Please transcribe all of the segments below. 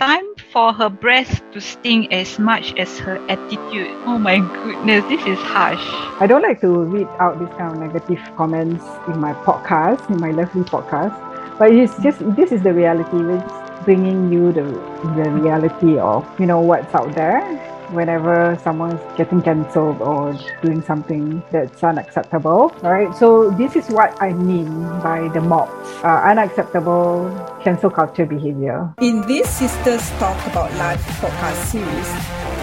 Time for her breath to sting as much as her attitude. Oh my goodness, this is harsh. I don't like to read out these kind of negative comments in my podcast, in my lovely podcast. But it's just, this is the reality. We're just bringing you the reality of, you know, what's out there. Whenever someone's getting cancelled or doing something that's unacceptable, right? So this is what I mean by the mobs, unacceptable cancel culture behaviour. In this Sisters Talk About Life podcast series,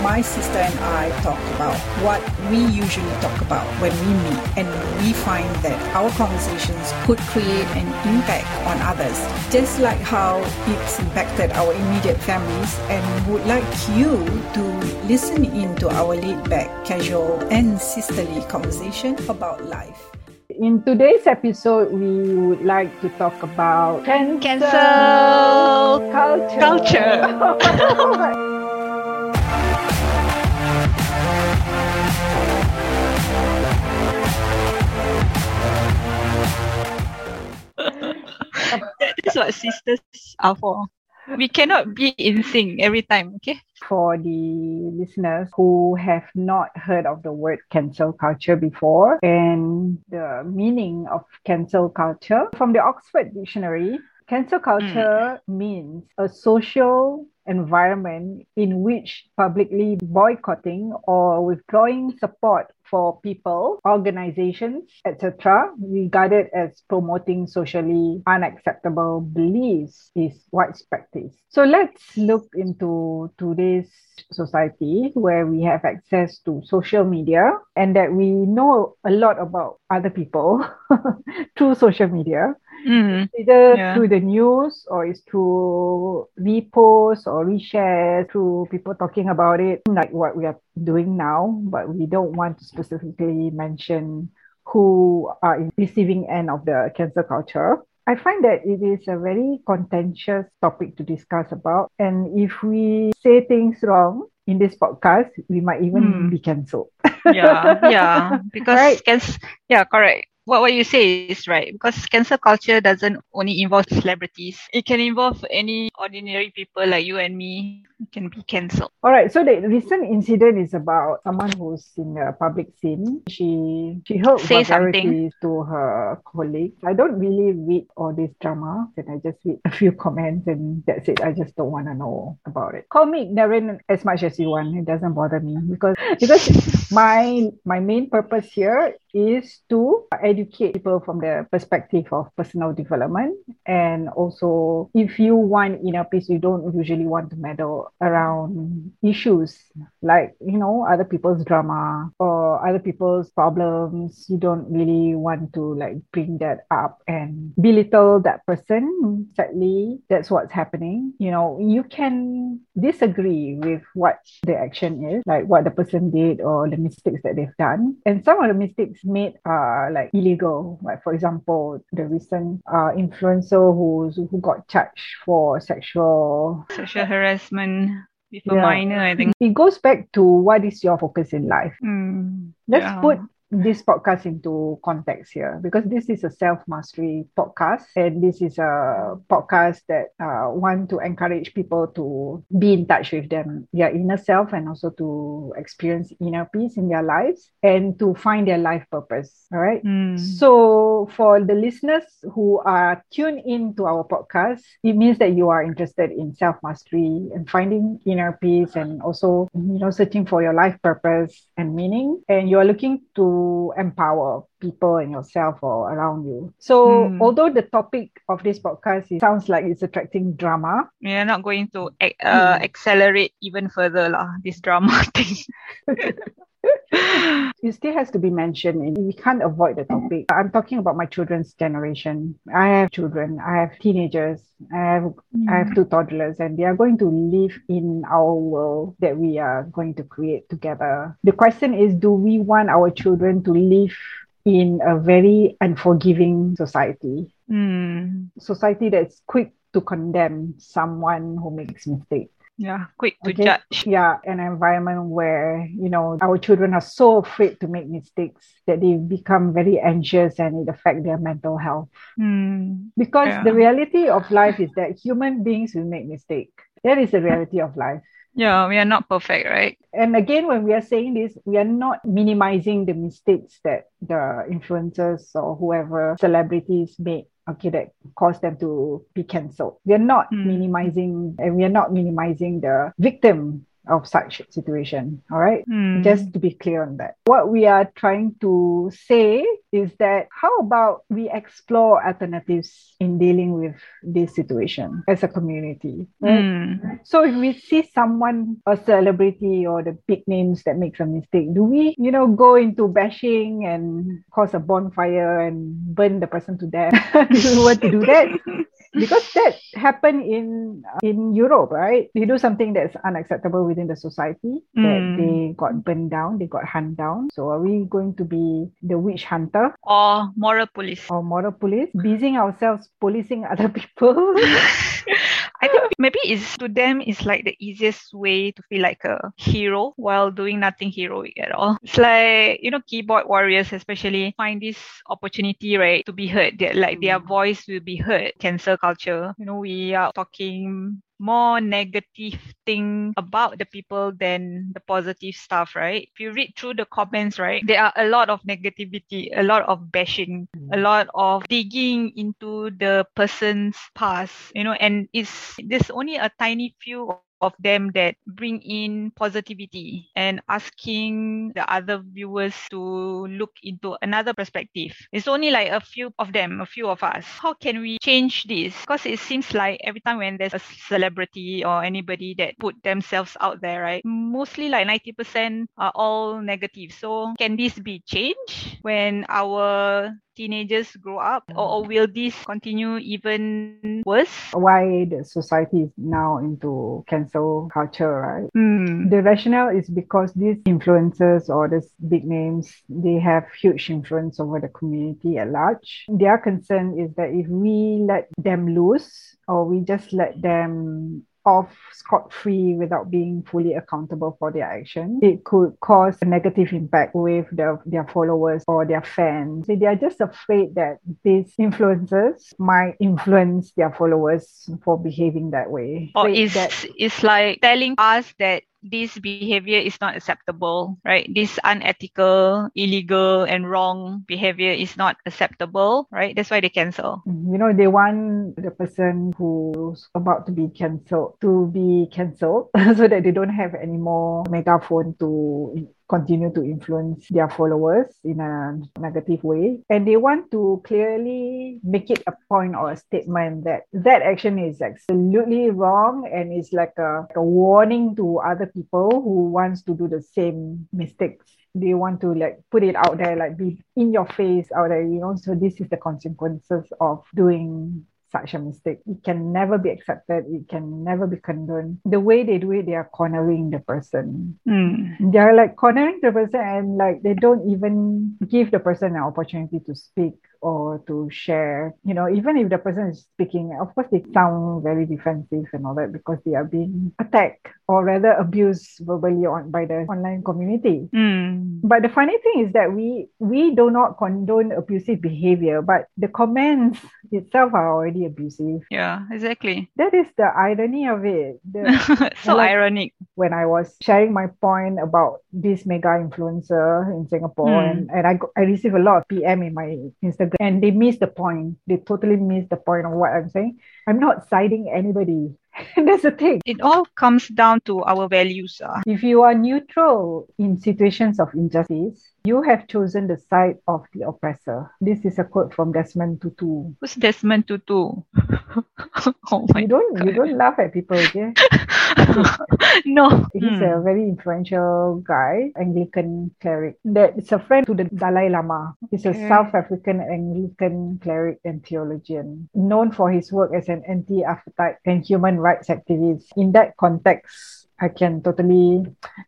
my sister and I talk about what we usually talk about when we meet, and we find that our conversations could create an impact on others, just like how it's impacted our immediate families, and would like you to listen in to our laid-back, casual and sisterly conversation about life. In today's episode, we would like to talk about cancel culture. That's what sisters are for. We cannot be in sync every time, okay? For the listeners who have not heard of the word cancel culture before and the meaning of cancel culture, from the Oxford Dictionary, cancel culture means a social environment in which publicly boycotting or withdrawing support for people, organizations, etc., regarded as promoting socially unacceptable beliefs is widespread. So let's look into today's society where we have access to social media and that we know a lot about other people through social media. Mm-hmm. Either through the news, or it's through reposts or reshares, through people talking about it, like what we are doing now, but we don't want to specifically mention who are in the receiving end of the cancel culture. I find that it is a very contentious topic to discuss about, and if we say things wrong in this podcast, we might even be cancelled. Correct. What you say is right, because cancel culture doesn't only involve celebrities. It can involve any ordinary people like you and me. It can be cancelled. Alright, so the recent incident is about someone who's in the public scene. She hurled vulgarities to her colleagues. I don't really read all this drama, and I just read a few comments and that's it. I just don't want to know about it. Call me ignorant as much as you want. It doesn't bother me because my main purpose here is to educate people from the perspective of personal development, and also if you want inner peace, you don't usually want to meddle around issues like, you know, other people's drama or other people's problems. You don't really want to like bring that up and belittle that person. Sadly, that's what's happening. You know, you can disagree with what the action is, like what the person did or the mistakes that they've done, and some of the mistakes made are like illegal. Like for example, the recent influencer who got charged for sexual harassment with a minor, I think. It goes back to what is your focus in life. Let's put this podcast into context here, because this is a self-mastery podcast, and this is a podcast that want to encourage people to be in touch with their inner self, and also to experience inner peace in their lives and to find their life purpose. All right. So for the listeners who are tuned in to our podcast, it means that you are interested in self-mastery and finding inner peace, and also, you know, searching for your life purpose and meaning, and you are looking to empower people and yourself or around you. So although the topic of this podcast sounds like it's attracting drama, we're not going to accelerate even further this drama thing. It still has to be mentioned, and we can't avoid the topic. I'm talking about my children's generation. I have children, I have teenagers, I have two toddlers, and they are going to live in our world that we are going to create together. The question is, do we want our children to live in a very unforgiving society? Society that's quick to condemn someone who makes mistakes. Quick to judge. An environment where, you know, our children are so afraid to make mistakes that they become very anxious, and it affects their mental health. Because the reality of life is that human beings will make mistakes. That is the reality of life. Yeah, we are not perfect, right? And again, when we are saying this, we are not minimizing the mistakes that the influencers or whoever celebrities make, okay, that caused them to be cancelled. We are not minimizing, and we are not minimizing the victim of such situation, all right? Just to be clear on that. What we are trying to say is that how about we explore alternatives in dealing with this situation as a community, right? So if we see someone, a celebrity or the big names that makes a mistake, do we, you know, go into bashing and cause a bonfire and burn the person to death? Do you want to do that? Because that happened in Europe, right? They do something that's unacceptable within the society, that they got burned down, they got hunt down. So are we going to be the witch hunter? Or moral police. Busying ourselves policing other people. I think maybe it's, to them, it's like the easiest way to feel like a hero while doing nothing heroic at all. It's like, you know, keyboard warriors especially find this opportunity, right, to be heard. They're like their voice will be heard. Cancel culture. You know, we are talking more negative thing about the people than the positive stuff, right? If you read through the comments, right, there are a lot of negativity, a lot of bashing, a lot of digging into the person's past, you know, and it's there's only a tiny few of them that bring in positivity and asking the other viewers to look into another perspective. It's only like a few of them, a few of us. How can we change this? Because it seems like every time when there's a celebrity or anybody that put themselves out there, right, mostly like 90% are all negative. So can this be changed when our teenagers grow up, or will this continue even worse? Why the society is now into cancel culture, right? The rationale is because these influencers or these big names, they have huge influence over the community at large. Their concern is that if we let them loose, or we just let them off scot-free without being fully accountable for their action, it could cause a negative impact with their followers or their fans. So they are just afraid that these influencers might influence their followers for behaving that way. Or it's like telling us that this behavior is not acceptable, right? This unethical, illegal, and wrong behavior is not acceptable, right? That's why they cancel. You know, they want the person who's about to be cancelled so that they don't have any more megaphone to continue to influence their followers in a negative way. And they want to clearly make it a point or a statement that that action is absolutely wrong and is like a warning to other people who wants to do the same mistakes. They want to like put it out there, like be in your face out there, you know, so this is the consequences of doing such a mistake. It can never be accepted. It can never be condoned. The way they do it, they are cornering the person. They are like cornering the person, and like they don't even give the person an opportunity to speak or to share. You know, even if the person is speaking, of course they sound very defensive and all that because they are being attacked or rather abused verbally by the online community. But the funny thing is that we do not condone abusive behavior, but the comments itself are already abusive. Yeah, exactly. That is the irony of it. So like, ironic. When I was sharing my point about this mega influencer in Singapore, and I received a lot of PM in my Instagram. And they missed the point. They totally missed the point of what I'm saying. I'm not siding anybody. That's the thing. It all comes down to our values. If you are neutral in situations of injustice, you have chosen the side of the oppressor. This is a quote from Desmond Tutu. Who's Desmond Tutu? You don't laugh at people, okay? No. He's a very influential guy, Anglican cleric. It's a friend to the Dalai Lama. He's a South African Anglican cleric and theologian, known for his work as an anti-apartheid and human rights activist. In that context, I can totally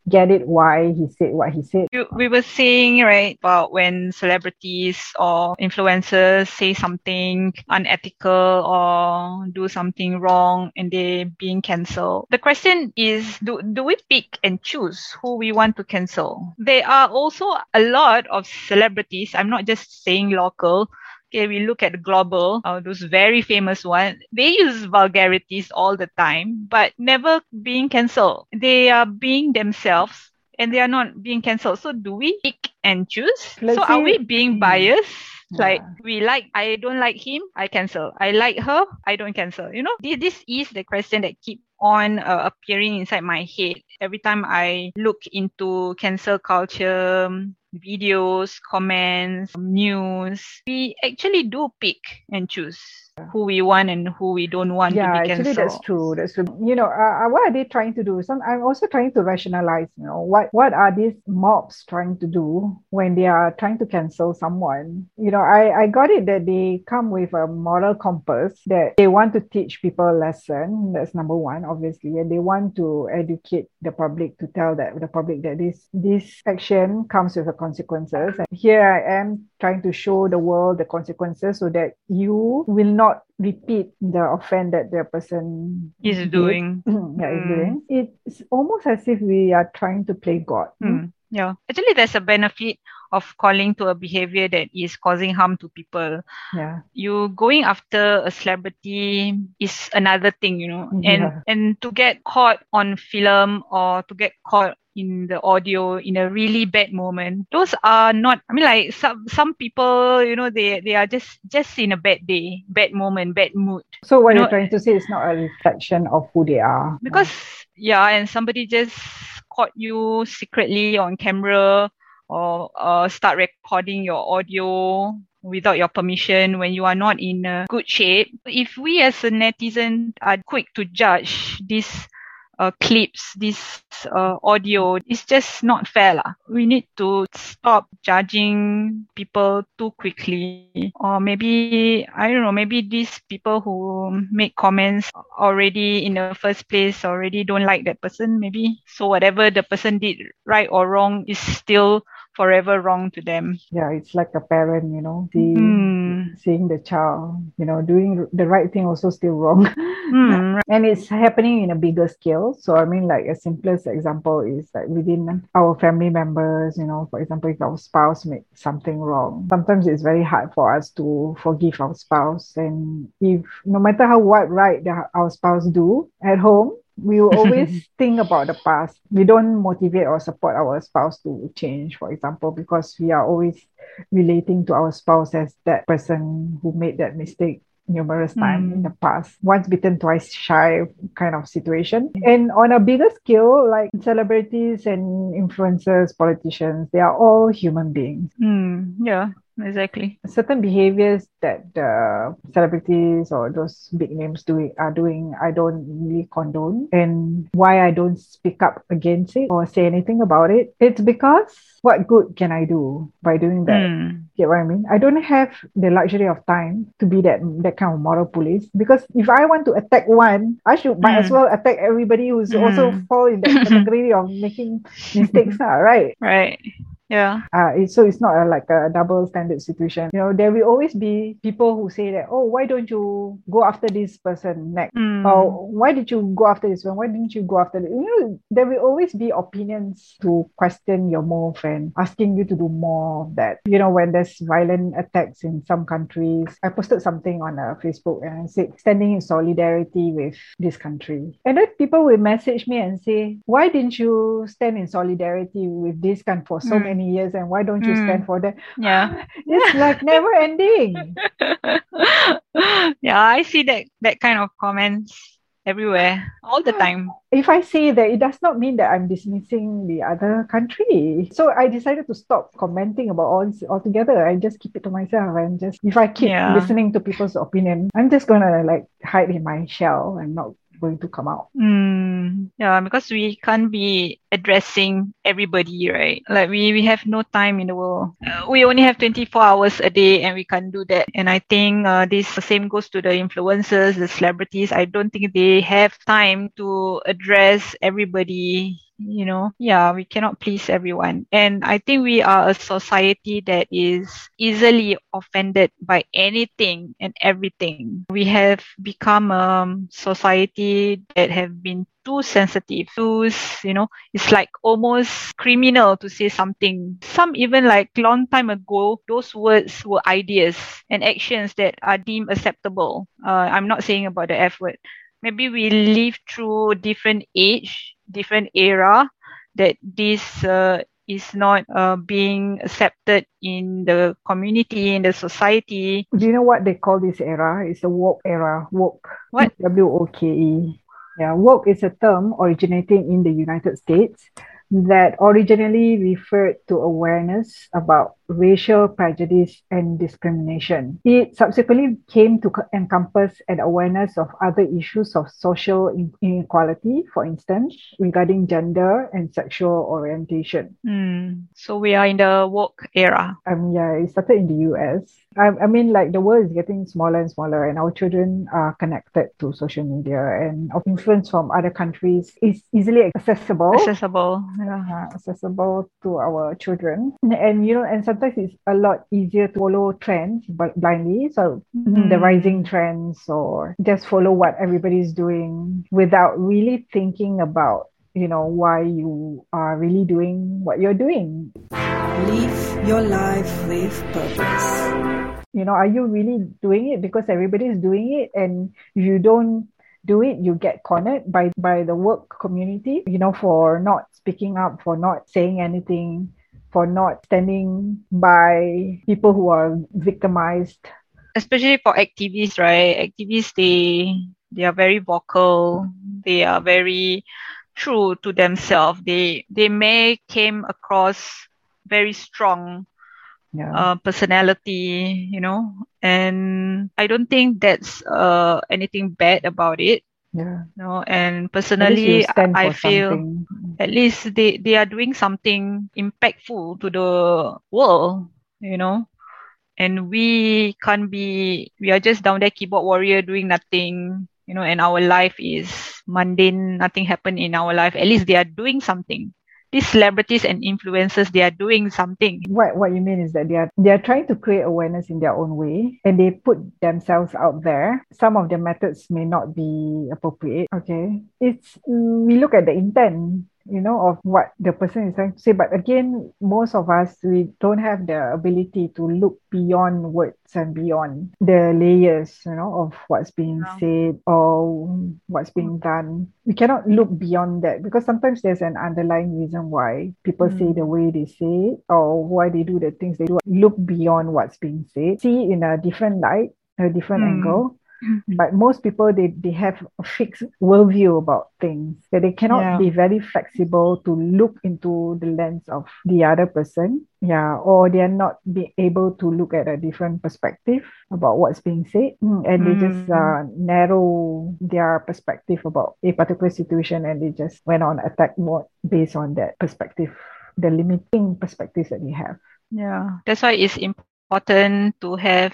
get it why he said what he said. We were saying, right, about when celebrities or influencers say something unethical or do something wrong and they being cancelled. The question is, do we pick and choose who we want to cancel? There are also a lot of celebrities, I'm not just saying local, Okay, we look at global, those very famous ones. They use vulgarities all the time, but never being cancelled. They are being themselves and they are not being cancelled. So do we pick and choose? So are we being biased? Like we like, I don't like him, I cancel. I like her, I don't cancel. You know, this is the question that keep on appearing inside my head. Every time I look into cancel culture, videos, comments, news, we actually do pick and choose who we want and who we don't want to be cancelled. Yeah, actually that's true. You know, what are they trying to do? I'm also trying to rationalize, you know, what are these mobs trying to do when they are trying to cancel someone? You know, I got it that they come with a moral compass that they want to teach people a lesson. That's number one, obviously. And they want to educate the public to tell that the public that this action comes with the consequences. And here I am trying to show the world the consequences so that you will not repeat the offense that the person is doing. It's almost as if we are trying to play God. Yeah, actually there's a benefit of calling to a behavior that is causing harm to people. Yeah, you going after a celebrity is another thing, you know, and to get caught on film or to get caught in the audio in a really bad moment, those are not, I mean, like some people, you know, they are just in a bad day, bad moment, bad mood. So what you're trying to say is not a reflection of who they are. Because, and somebody just caught you secretly on camera or start recording your audio without your permission when you are not in good shape. If we as a netizen are quick to judge this clips, this audio, it's just not fair lah. We need to stop judging people too quickly, or maybe, I don't know, maybe these people who make comments already in the first place already don't like that person, maybe. So whatever the person did, right or wrong, is still forever wrong to them. Yeah, it's like a parent, you know, seeing the child, you know, doing the right thing also still wrong. And it's happening in a bigger scale. So I mean, like, a simplest example is like within our family members, you know, for example, if our spouse makes something wrong, sometimes it's very hard for us to forgive our spouse. And if no matter our spouse do at home, we will always think about the past. We don't motivate or support our spouse to change, for example, because we are always relating to our spouse as that person who made that mistake numerous times in the past. Once bitten, twice shy kind of situation. And on a bigger scale, like celebrities and influencers, politicians, they are all human beings. Yeah. Exactly. Certain behaviors that celebrities or those big names are doing, I don't really condone. And why I don't speak up against it or say anything about it, it's because what good can I do by doing that? Get what I mean? I don't have the luxury of time to be that kind of moral police, because if I want to attack one, I should might as well attack everybody who's also fall in that category of making mistakes, right? Right. Yeah. So it's not like a double standard situation. You know, there will always be people who say that, oh, why don't you go after this person next? Or why did you go after this one? Why didn't you go after this? You know, there will always be opinions to question your move and asking you to do more of that. You know, when there's violent attacks in some countries, I posted something on Facebook and I said, standing in solidarity with this country. And then people will message me and say, why didn't you stand in solidarity with this country for so many years, and why don't you stand for that? Yeah, it's like never ending. Yeah, I see that kind of comments everywhere, all the time. If I say that, it does not mean that I'm dismissing the other country. So I decided to stop commenting about all this altogether. I just keep it to myself, and just if I keep listening to people's opinion, I'm just gonna like hide in my shell and not going to come out. Yeah, because we can't be addressing everybody, right? Like we have no time in the world. We only have 24 hours a day and we can't do that. And I think this same goes to the influencers, the celebrities. I don't think they have time to address everybody you know, yeah, we cannot please everyone. And I think we are a society that is easily offended by anything and everything. We have become a society that have been too sensitive, it's like almost criminal to say something. Some even like long time ago, those words were ideas and actions that are deemed acceptable. I'm not saying about the F word. Maybe we live through different age, different era, that this is not being accepted in the community, in the society. Do you know what they call this era? It's the woke era. Woke. What? W-O-K-E. Yeah, woke is a term originating in the United States that originally referred to awareness about racial prejudice and discrimination. It subsequently came to encompass an awareness of other issues of social inequality, for instance, regarding gender and sexual orientation. So we are in the woke era. It started in the US. The world is getting smaller and smaller, and our children are connected to social media, and our influence from other countries is easily accessible. Accessible to our children. And sometimes it's a lot easier to follow trends blindly. So the rising trends, or just follow what everybody's doing without really thinking about, why you are really doing what you're doing. Live your life with purpose. Are you really doing it because everybody's doing it, and if you don't do it, you get cornered by the work community, for not speaking up, for not saying anything, for not standing by people who are victimized. Especially for activists, right? Activists, they are very vocal. They are very true to themselves. They may came across very strong personality, and I don't think that's anything bad about it. And personally, I feel something. At least they are doing something impactful to the world, and we are just down there keyboard warrior doing nothing, and our life is mundane, nothing happened in our life. At least they are doing something. These celebrities and influencers, they are doing something. What you mean is that they are trying to create awareness in their own way, and they put themselves out there. Some of their methods may not be appropriate. Okay, we look at the intent, of what the person is trying to say. But again, most of us, we don't have the ability to look beyond words and beyond the layers, of what's being said or what's being done. We cannot look beyond that, because sometimes there's an underlying reason why people say the way they say it, or why they do the things they do. Look beyond what's being said. See in a different light, a different angle. But most people, they have a fixed worldview about things, that they cannot be very flexible to look into the lens of the other person. Yeah, or they are not be able to look at a different perspective about what's being said, and they just narrow their perspective about a particular situation, and they just went on attack mode based on that perspective, the limiting perspectives that we have. Yeah, that's why it's important to have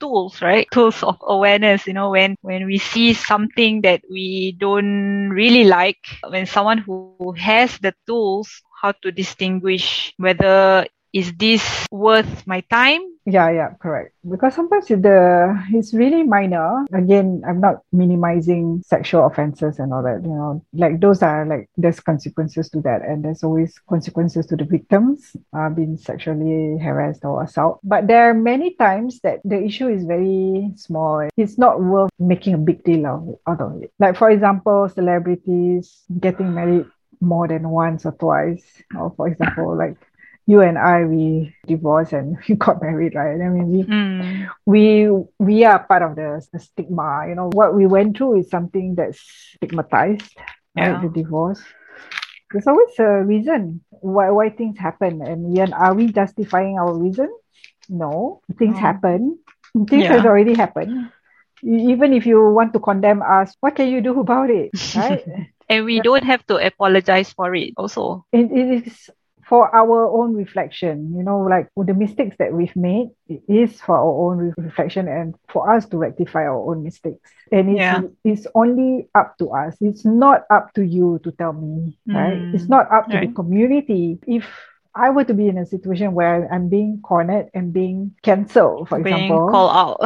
tools, right? Tools of awareness, when we see something that we don't really like, when someone who has the tools, how to distinguish whether is this worth my time? Yeah, correct. Because sometimes it's really minor. Again, I'm not minimizing sexual offenses and all that, those are there's consequences to that, and there's always consequences to the victims being sexually harassed or assault. But there are many times that the issue is very small. It's not worth making a big deal out of it. Like, for example, celebrities getting married more than once or twice, or for example, you and I, we divorced and we got married, right? I mean, we are part of the stigma. What we went through is something that's stigmatized, right? The divorce. There's always a reason why things happen. And are we justifying our reason? No. Things happen. Things has already happened. Even if you want to condemn us, what can you do about it, right? And we don't have to apologize for it also. It is for our own reflection, you know, like the mistakes that we've made, it is for our own reflection and for us to rectify our own mistakes. And it's only up to us. It's not up to you to tell me, right? It's not up to the community. If I were to be in a situation where I'm being cornered and being cancelled, for example. Being called out.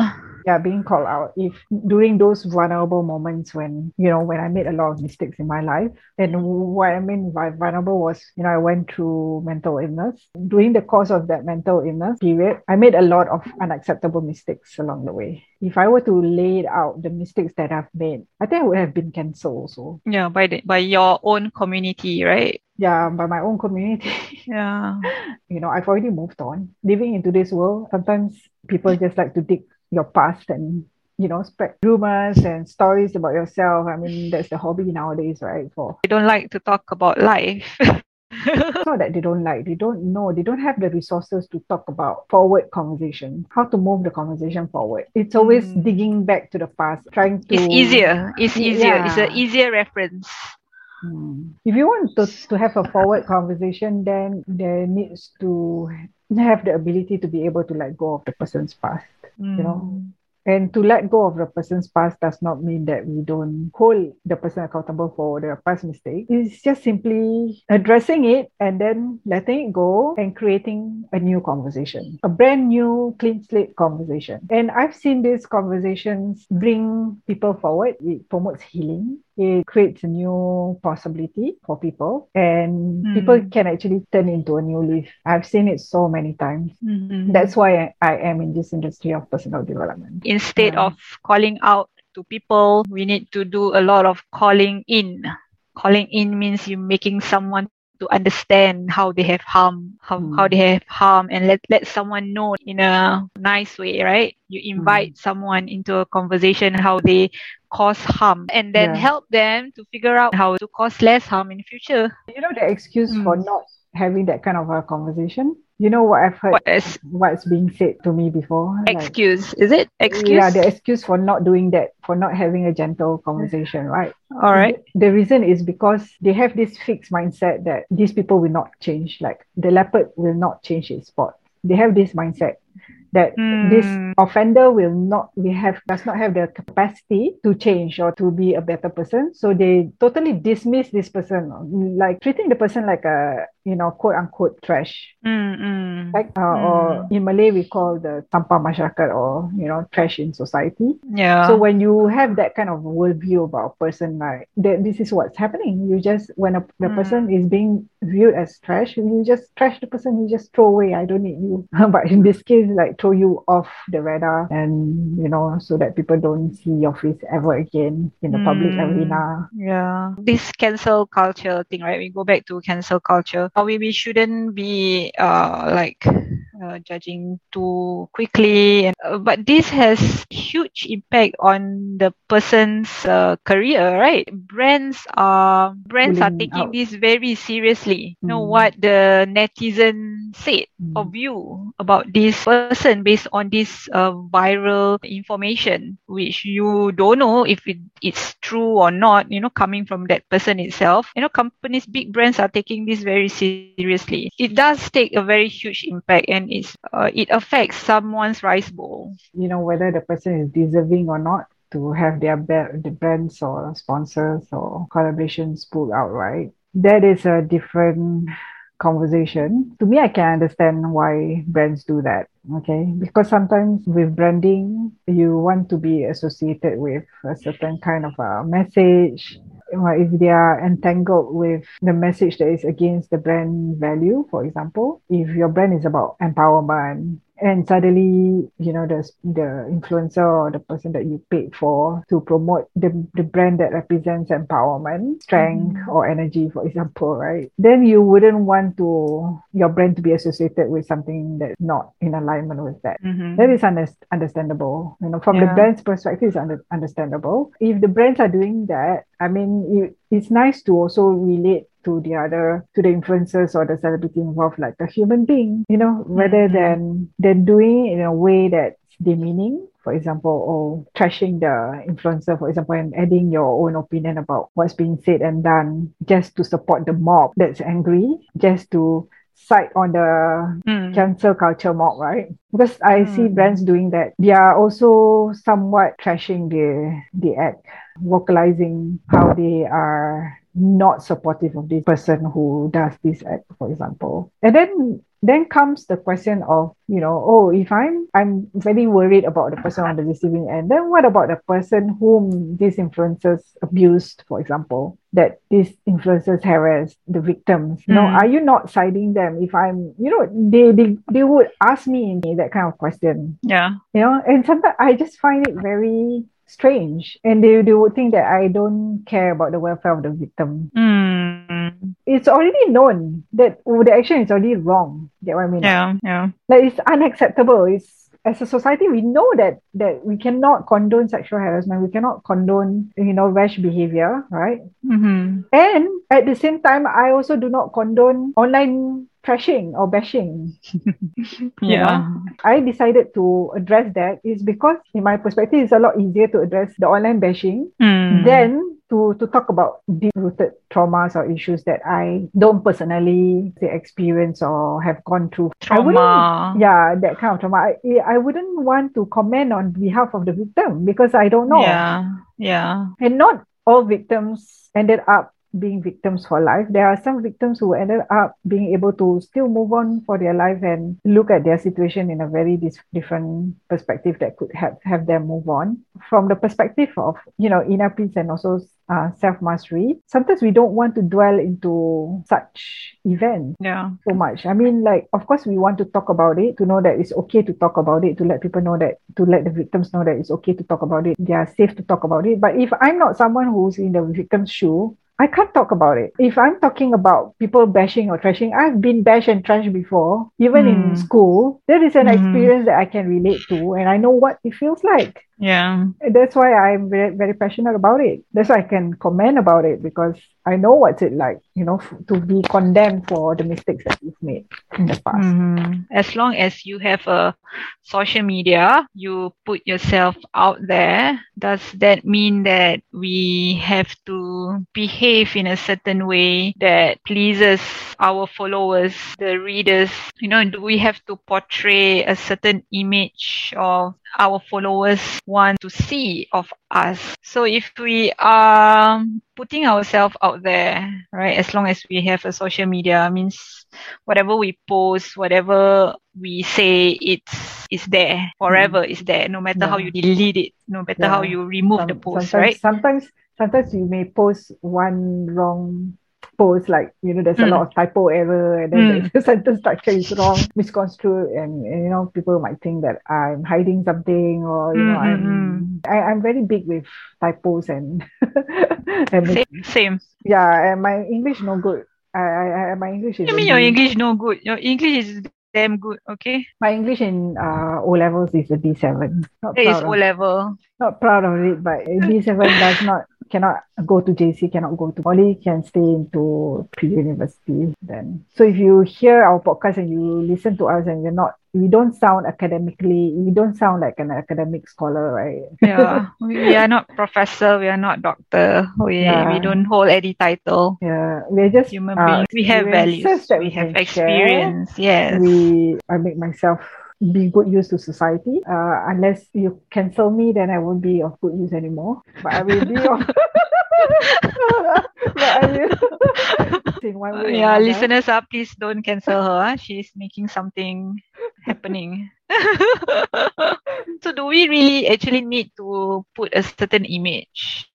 Yeah, being called out. If during those vulnerable moments when, you know, when I made a lot of mistakes in my life, and what I mean by vulnerable was, you know, I went through mental illness. During the course of that mental illness period, I made a lot of unacceptable mistakes along the way. If I were to lay out the mistakes that I've made, I think I would have been cancelled also. Yeah, by your own community, right? Yeah, by my own community. Yeah. You know, I've already moved on. Living in today's world, sometimes people just like to dig your past and, you know, spread rumors and stories about yourself. I mean, that's the hobby nowadays, right? They don't like to talk about life. It's not that they don't like, they don't know, they don't have the resources to talk about forward conversation, how to move the conversation forward. It's always digging back to the past, trying to... It's easier. Yeah. It's an easier reference. If you want to have a forward conversation, then there needs to have the ability to be able to let go of the person's past, you know. And to let go of the person's past does not mean that we don't hold the person accountable for their past mistake. It's just simply addressing it and then letting it go and creating a new conversation, a brand new clean slate conversation. And I've seen these conversations bring people forward. It promotes healing. It creates a new possibility for people, and people can actually turn into a new leaf. I've seen it so many times. That's why I am in this industry of personal development. Instead of calling out to people, we need to do a lot of calling in. Calling in means you're making someone to understand how they have harm, and let someone know in a nice way, right? You invite someone into a conversation how they cause harm, and then help them to figure out how to cause less harm in the future. You know the excuse for not having that kind of a conversation? You know what I've heard, what's being said to me before? Excuse, like, is it? Excuse? Yeah, the excuse for not doing that, for not having a gentle conversation, right? All right. The reason is because they have this fixed mindset that these people will not change, like the leopard will not change its spot. They have this mindset that this offender does not have the capacity to change or to be a better person. So they totally dismiss this person, like treating the person like a, you know, quote unquote trash. Or in Malay we call the sampah masyarakat, or, you know, trash in society. Yeah. So when you have that kind of worldview about a person, like this is what's happening. You just, when the person is being viewed as trash, you just trash the person, you just throw away. I don't need you. But in this case, like, throw you off the radar, and, you know, so that people don't see your face ever again in the public arena. Yeah, this cancel culture thing, right? We go back to cancel culture. We shouldn't be judging too quickly, but this has huge impact on the person's career, right? Brands are taking this very seriously. You know what the netizen said or view about this person based on this viral information, which you don't know if it's true or not, you know, coming from that person itself. You know, companies, big brands are taking this very seriously. It does take a very huge impact, and it affects someone's rice bowl. You know, whether the person is deserving or not to have their brands or sponsors or collaborations pulled out, right? That is a different conversation. To me, I can understand why brands do that. Okay, because sometimes with branding, you want to be associated with a certain kind of a message. If they are entangled with the message that is against the brand value, for example, if your brand is about empowerment, and suddenly, you know, the influencer or the person that you paid for to promote the brand that represents empowerment, strength, or energy, for example, right? Then you wouldn't want your brand to be associated with something that's not in alignment with that. That is understandable. You know, from the brand's perspective, it's understandable. If the brands are doing that, I mean, it's nice to also relate to the influencers or the celebrity involved like a human being, you know, rather than doing it in a way that's demeaning, for example, or trashing the influencer, for example, and adding your own opinion about what's being said and done just to support the mob that's angry, just to side on the cancel culture mob, right? Because I see brands doing that. They are also somewhat trashing the act, vocalizing how they are not supportive of this person who does this act, for example. And then comes the question of, you know, oh, if I'm very worried about the person on the receiving end, then what about the person whom these influencers abused, for example, that these influencers harassed the victims? Mm. No, are you not siding them? If I'm, you know, they would ask me that kind of question. Yeah. You know, and sometimes I just find it very strange, and they would think that I don't care about the welfare of the victim. It's already known that the action is already wrong. Get what I mean? Yeah. Like, it's unacceptable. It's, as a society, we know that we cannot condone sexual harassment. We cannot condone, you know, rash behavior, right? Mm-hmm. And at the same time, I also do not condone online trashing or bashing. You know? I decided to address that is because, in my perspective, it's a lot easier to address the online bashing than to talk about deep-rooted traumas or issues that I don't personally experience or have gone through. Trauma. Yeah, that kind of trauma. I wouldn't want to comment on behalf of the victim because I don't know. Yeah. And not all victims ended up being victims for life. There are some victims who ended up being able to still move on for their life and look at their situation in a very different perspective that could have them move on. From the perspective of, you know, inner peace and also self-mastery, sometimes we don't want to dwell into such events so much. I mean, like, of course we want to talk about it, to know that it's okay to talk about it, to let people know that, to let the victims know that it's okay to talk about it, they are safe to talk about it. But if I'm not someone who's in the victim's shoe, I can't talk about it. If I'm talking about people bashing or trashing, I've been bashed and trashed before, even in school. That is an experience that I can relate to, and I know what it feels like. Yeah. That's why I'm very, very passionate about it. That's why I can comment about it, because I know what's it like, you know, to be condemned for the mistakes that you've made in the past. Mm-hmm. As long as you have a social media, you put yourself out there, does that mean that we have to behave in a certain way that pleases our followers, the readers? You know, do we have to portray a certain image of our followers want to see of us? So if we are putting ourselves out there, right, as long as we have a social media, means whatever we post, whatever we say, it's there forever. It's there, no matter how you delete it, no matter how you remove the post. Sometimes, right? Sometimes you may post one wrong post, like, you know, there's a lot of typo error, and then the sentence structure is wrong, misconstrued, and you know, people might think that I'm hiding something, or you know, I'm very big with typos and, same. Yeah, and my English no good. My English is. You mean your English no good? Your English is damn good, okay? My English in O-levels is a D7. It is O-level. Not proud of it, but D7 cannot go to JC, cannot go to poly, can stay into pre-university then. So if you hear our podcast and you listen to us and we don't sound academically, we don't sound like an academic scholar, right? Yeah, we are not professor, we are not doctor, we don't hold any title. Yeah, we're just human beings. We have values, we have experience, share. Yes. I make myself be good use to society. Unless you cancel me, then I won't be of good use anymore. But I will be of... in one way listeners are, please don't cancel her. She's making something happening. So do we really actually need to put a certain image?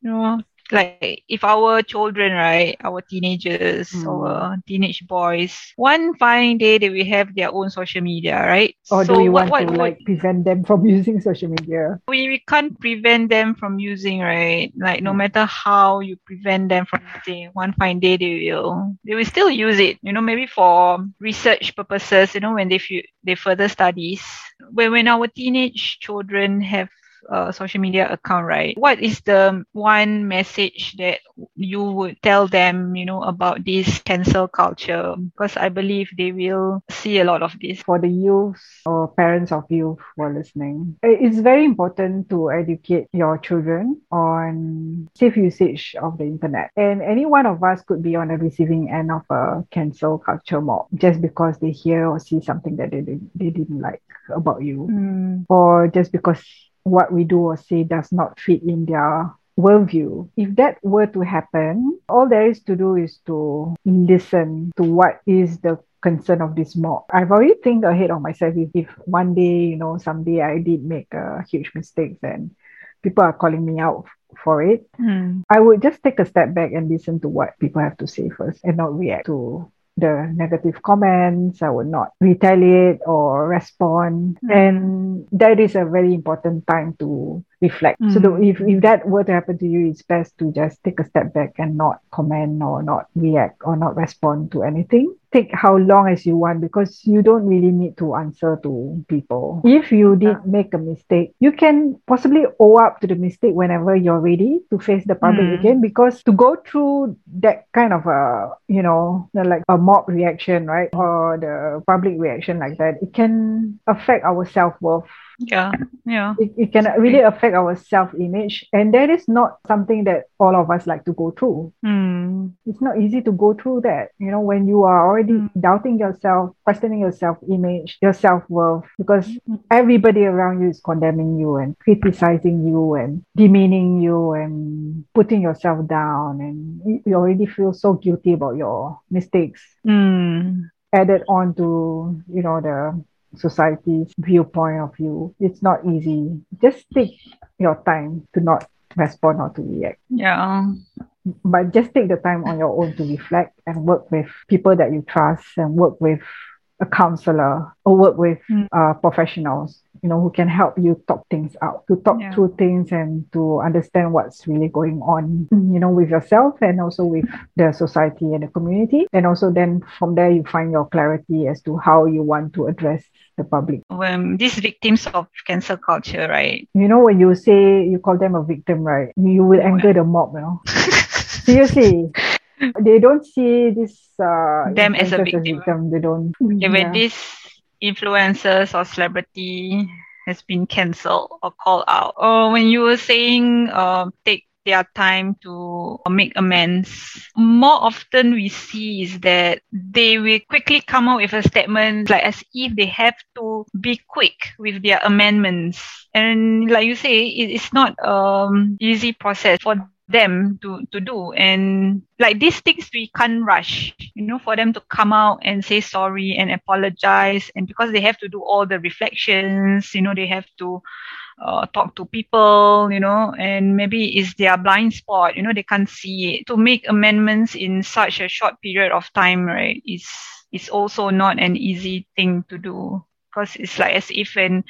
You know, like if our children, right, our teenagers or teenage boys, one fine day they will have their own social media, right? Or so do we want to prevent them from using social media? We can't prevent them from using, right? Like no matter how you prevent them from using, one fine day they will still use it. You know, maybe for research purposes, you know, when they further studies. When our teenage children have social media account, right? What is the one message that you would tell them, you know, about this cancel culture? Because I believe they will see a lot of this. For the youth or parents of youth who are listening, it's very important to educate your children on safe usage of the internet. And any one of us could be on the receiving end of a cancel culture mob just because they hear or see something that they didn't like about you, or just because what we do or say does not fit in their worldview. If that were to happen, all there is to do is to listen to what is the concern of this mob. I've already think ahead of myself if one day, you know, someday I did make huge mistakes and people are calling me out for it, I would just take a step back and listen to what people have to say first and not react to the negative comments. I would not retaliate or respond. And that is a very important time to reflect. So if that were to happen to you, it's best to just take a step back and not comment or not react or not respond to anything. Take how long as you want, because you don't really need to answer to people. If you did make a mistake, you can possibly owe up to the mistake whenever you're ready to face the public again, because to go through that kind of a, you know, like a mob reaction, right, or the public reaction like that, it can affect our self-worth. Yeah. It can really affect our self-image, and that is not something that all of us like to go through. It's not easy to go through that, you know, when you are already doubting yourself, questioning your self-image, your self-worth, because everybody around you is condemning you and criticizing you and demeaning you and putting yourself down, and you already feel so guilty about your mistakes. Added on to, you know, the society's viewpoint of you. It's not easy. Just take your time to not respond or to react. Yeah. But just take the time on your own to reflect and work with people that you trust and work with a counselor or work with professionals, you know, who can help you talk things out, to talk through things and to understand what's really going on, you know, with yourself and also with the society and the community. And also then from there, you find your clarity as to how you want to address the public. These victims of cancel culture, right? You know, when you say you call them a victim, right? You will anger the mob, you know. Seriously. They don't see this them as a victim. They don't. When this influencers or celebrity has been cancelled or called out, or when you were saying take their time to make amends, more often we see is that they will quickly come out with a statement, like as if they have to be quick with their amendments. And like you say, it's not easy process for them to do, and like these things we can't rush, you know, for them to come out and say sorry and apologize, and because they have to do all the reflections, you know, they have to talk to people, you know, and maybe it's their blind spot, you know, they can't see it. To make amendments in such a short period of time, right, it's also not an easy thing to do. Because it's like as if when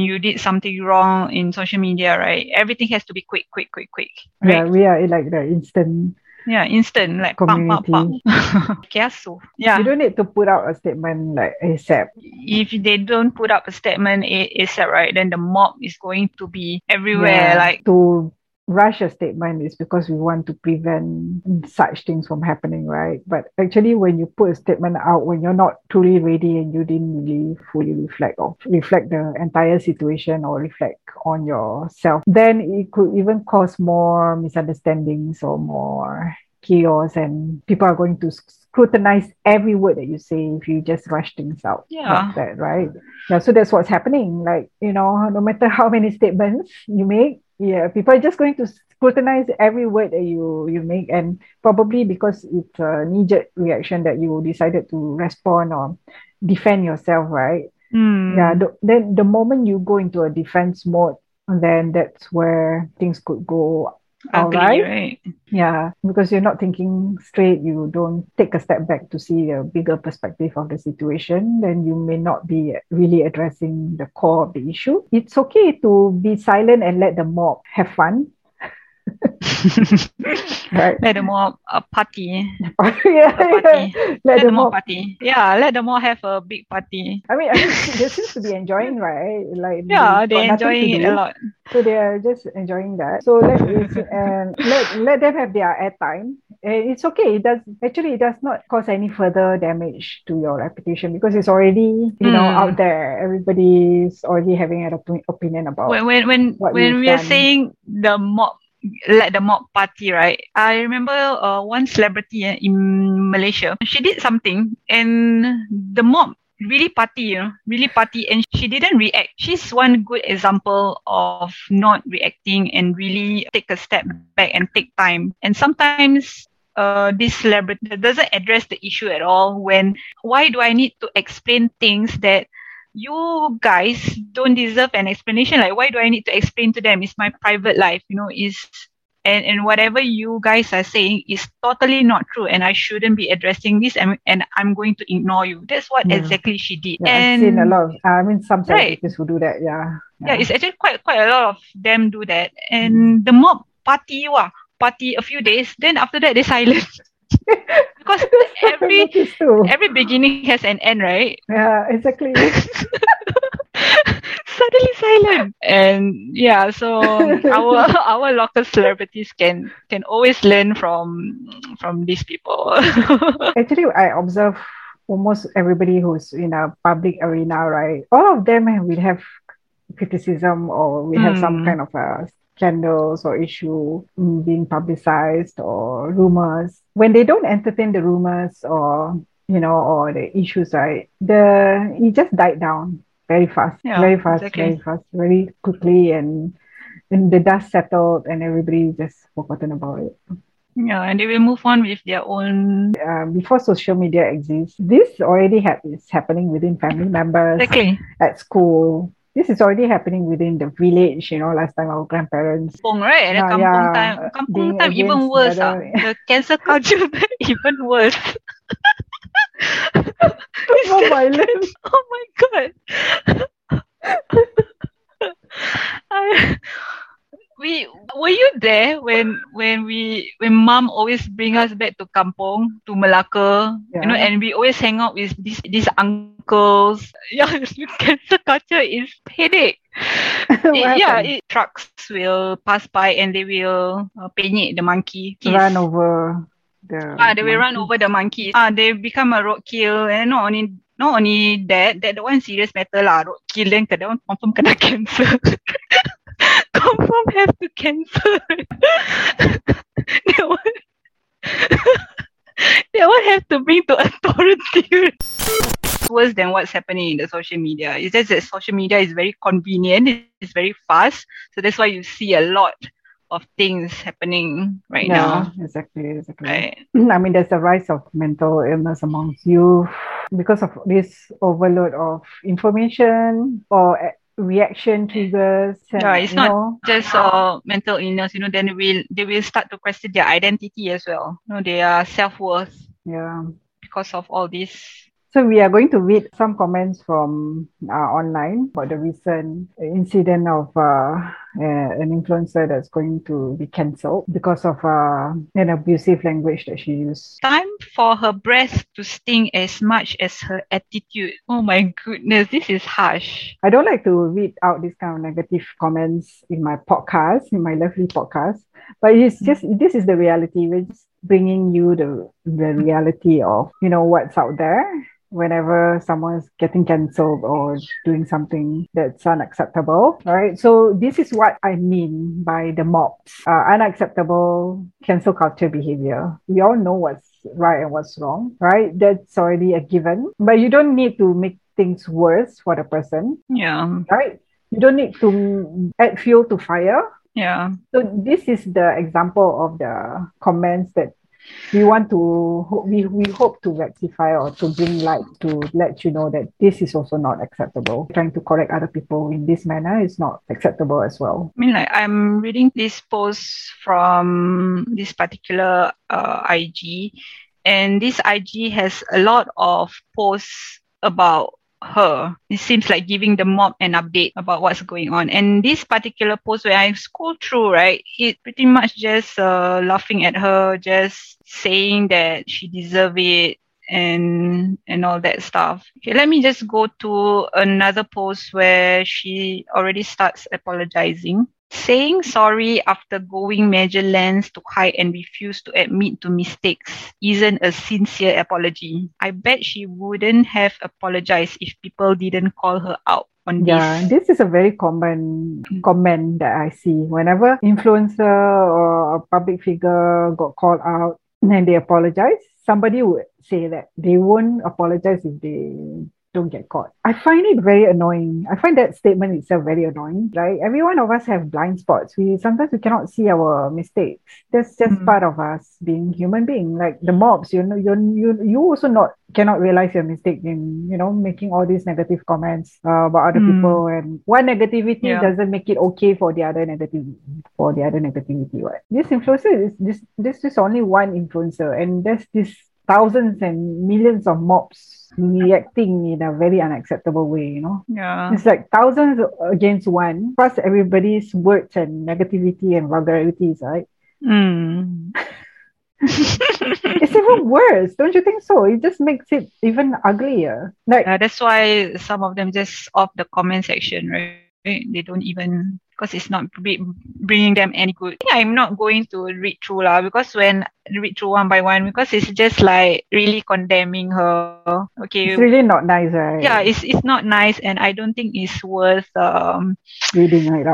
you did something wrong in social media, right? Everything has to be quick. Right? Yeah, we are like the instant. Yeah, instant, like community. Yeah. You don't need to put out a statement like ASAP. If they don't put up a statement ASAP, right, then the mob is going to be everywhere. Yeah, like to rush a statement is because we want to prevent such things from happening, right? But actually, when you put a statement out, when you're not truly ready and you didn't really fully reflect the entire situation or reflect on yourself, then it could even cause more misunderstandings or more chaos, and people are going to scrutinize every word that you say if you just rush things out like that, right? Yeah, so that's what's happening. Like, you know, no matter how many statements you make, yeah, people are just going to scrutinize every word that you make, and probably because it's a knee-jerk reaction that you decided to respond or defend yourself, right? Yeah, then the moment you go into a defense mode, then that's where things could go ugly, right? Yeah, because you're not thinking straight, you don't take a step back to see a bigger perspective of the situation, then you may not be really addressing the core of the issue. It's okay to be silent and let the mob have fun. Right. Let them all party. Let them all party. Yeah, let them all have a big party. I mean they seem to be enjoying, right? Like yeah, they're enjoying it a lot. So they are just enjoying that. So let them have their airtime. It's okay. It does not cause any further damage to your reputation because it's already out there. Everybody's already having an opinion about when we're saying the mob. Let the mob party, right? I remember one celebrity in Malaysia. She did something and the mob really party, and she didn't react. She's one good example of not reacting and really take a step back and take time. And sometimes this celebrity doesn't address the issue at all. Why do I need to explain things that you guys don't deserve an explanation? Like, why do I need to explain to them? It's my private life, and whatever you guys are saying is totally not true, and I shouldn't be addressing this, and I'm going to ignore you. That's what exactly she did. Yeah, and I've seen a lot of, some scientists who do that. Yeah, it's actually quite a lot of them do that, and the mob party a few days, then after that they silence. Because every beginning has an end, right? Yeah, exactly. Suddenly silent. And yeah, so our local celebrities can always learn from these people. Actually, I observe almost everybody who's in a public arena, right? All of them will have criticism or will have some kind of a scandals or issue being publicized or rumors. When they don't entertain the rumors or the issues, right? It just died down very fast, very quickly, and the dust settled and everybody just forgotten about it. Yeah, and they will move on with their own. Before social media exists, this already is happening within family members, at school. This is already happening within the village, last time our grandparents. Kampung, right? Kampung time even worse. The cancel culture even worse. More violent. Oh my God. Were you there when Mom always bring us back to Kampung, to Melaka, and we always hang out with these uncles. Yeah, cancer culture is headache. Trucks will pass by and they will penyek the monkey. Run over the monkey. They become a roadkill, and not only that the one serious matter lah, roadkill then that one confirm kena cancer. Confirm have to cancel. That one have to bring to authority. Worse than what's happening in the social media. It's just that social media is very convenient. It's very fast. So that's why you see a lot of things happening right now. Exactly. Right. I mean, there's a rise of mental illness amongst youth because of this overload of information or reaction triggers. It's not just mental illness. Then they will start to question their identity as well. Their self-worth. Yeah, because of all this. So we are going to read some comments from online about the recent incident of an influencer that's going to be cancelled because of an abusive language that she used. Time for her breath to sting as much as her attitude. Oh my goodness, this is harsh. I don't like to read out this kind of negative comments in my podcast, in my lovely podcast. But it's just, this is the reality. We're just bringing you the reality of, what's out there. Whenever someone's getting cancelled or doing something that's unacceptable, right? So this is what I mean by the mobs. Unacceptable cancel culture behavior. We all know what's right and what's wrong, right? That's already a given. But you don't need to make things worse for the person. Yeah. Right? You don't need to add fuel to fire. Yeah. So this is the example of the comments that we hope to rectify or to bring light to let you know that this is also not acceptable. Trying to correct other people in this manner is not acceptable as well. I mean, like, I'm reading this post from this particular IG, and this IG has a lot of posts about her. It seems like giving the mob an update about what's going on. And this particular post, where I scroll through, right, it pretty much just laughing at her, just saying that she deserves it and all that stuff. Okay, let me just go to another post where she already starts apologizing. Saying sorry after going major lengths to hide and refuse to admit to mistakes isn't a sincere apology. I bet she wouldn't have apologized if people didn't call her out on this. Yeah, this is a very common comment that I see. Whenever influencer or a public figure got called out and they apologize, somebody would say that they won't apologize if they don't get caught. I find it very annoying. I find that statement itself very annoying. Like, every one of us have blind spots. Sometimes we cannot see our mistakes. That's just part of us being human being. Like the mobs, you know, you also cannot realize your mistake in, you know, making all these negative comments about other people. And one negativity doesn't make it okay for the other negativity. Right? This influencer is this is only one influencer, and there's this thousands and millions of mobs reacting in a very unacceptable way, you know. Yeah. It's like thousands against one, plus everybody's words and negativity and vulgarities, right? It's even worse, don't you think so? It just makes it even uglier. Like, that's why some of them just off the comment section, right? They don't even, because it's not bringing them any good. I'm not going to read through because when I read through one by one, because it's just like really condemning her. Okay, it's really not nice, right? Yeah, it's not nice, and I don't think it's worth reading it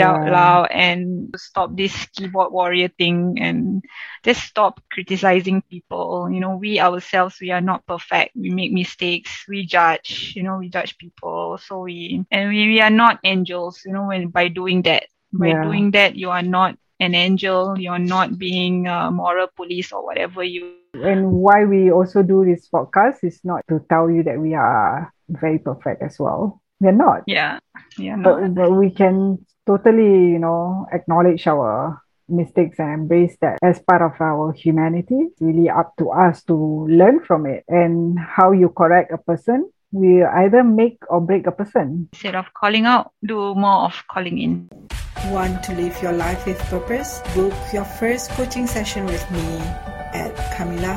out loud and stop this keyboard warrior thing and just stop criticizing people. You know, we ourselves, we are not perfect. We make mistakes. We judge. You know, we judge people. So we are not angels. You know, by doing that, you are not an angel. You're not being a moral police or whatever you. And why we also do this podcast is not to tell you that we are very perfect as well. We're not. Yeah. Yeah. But we can totally, you know, acknowledge our mistakes and embrace that as part of our humanity. It's really up to us to learn from it, and how you correct a person. We either make or break a person. Instead of calling out, do more of calling in. Want to live your life with purpose? Book your first coaching session with me at camillams.com.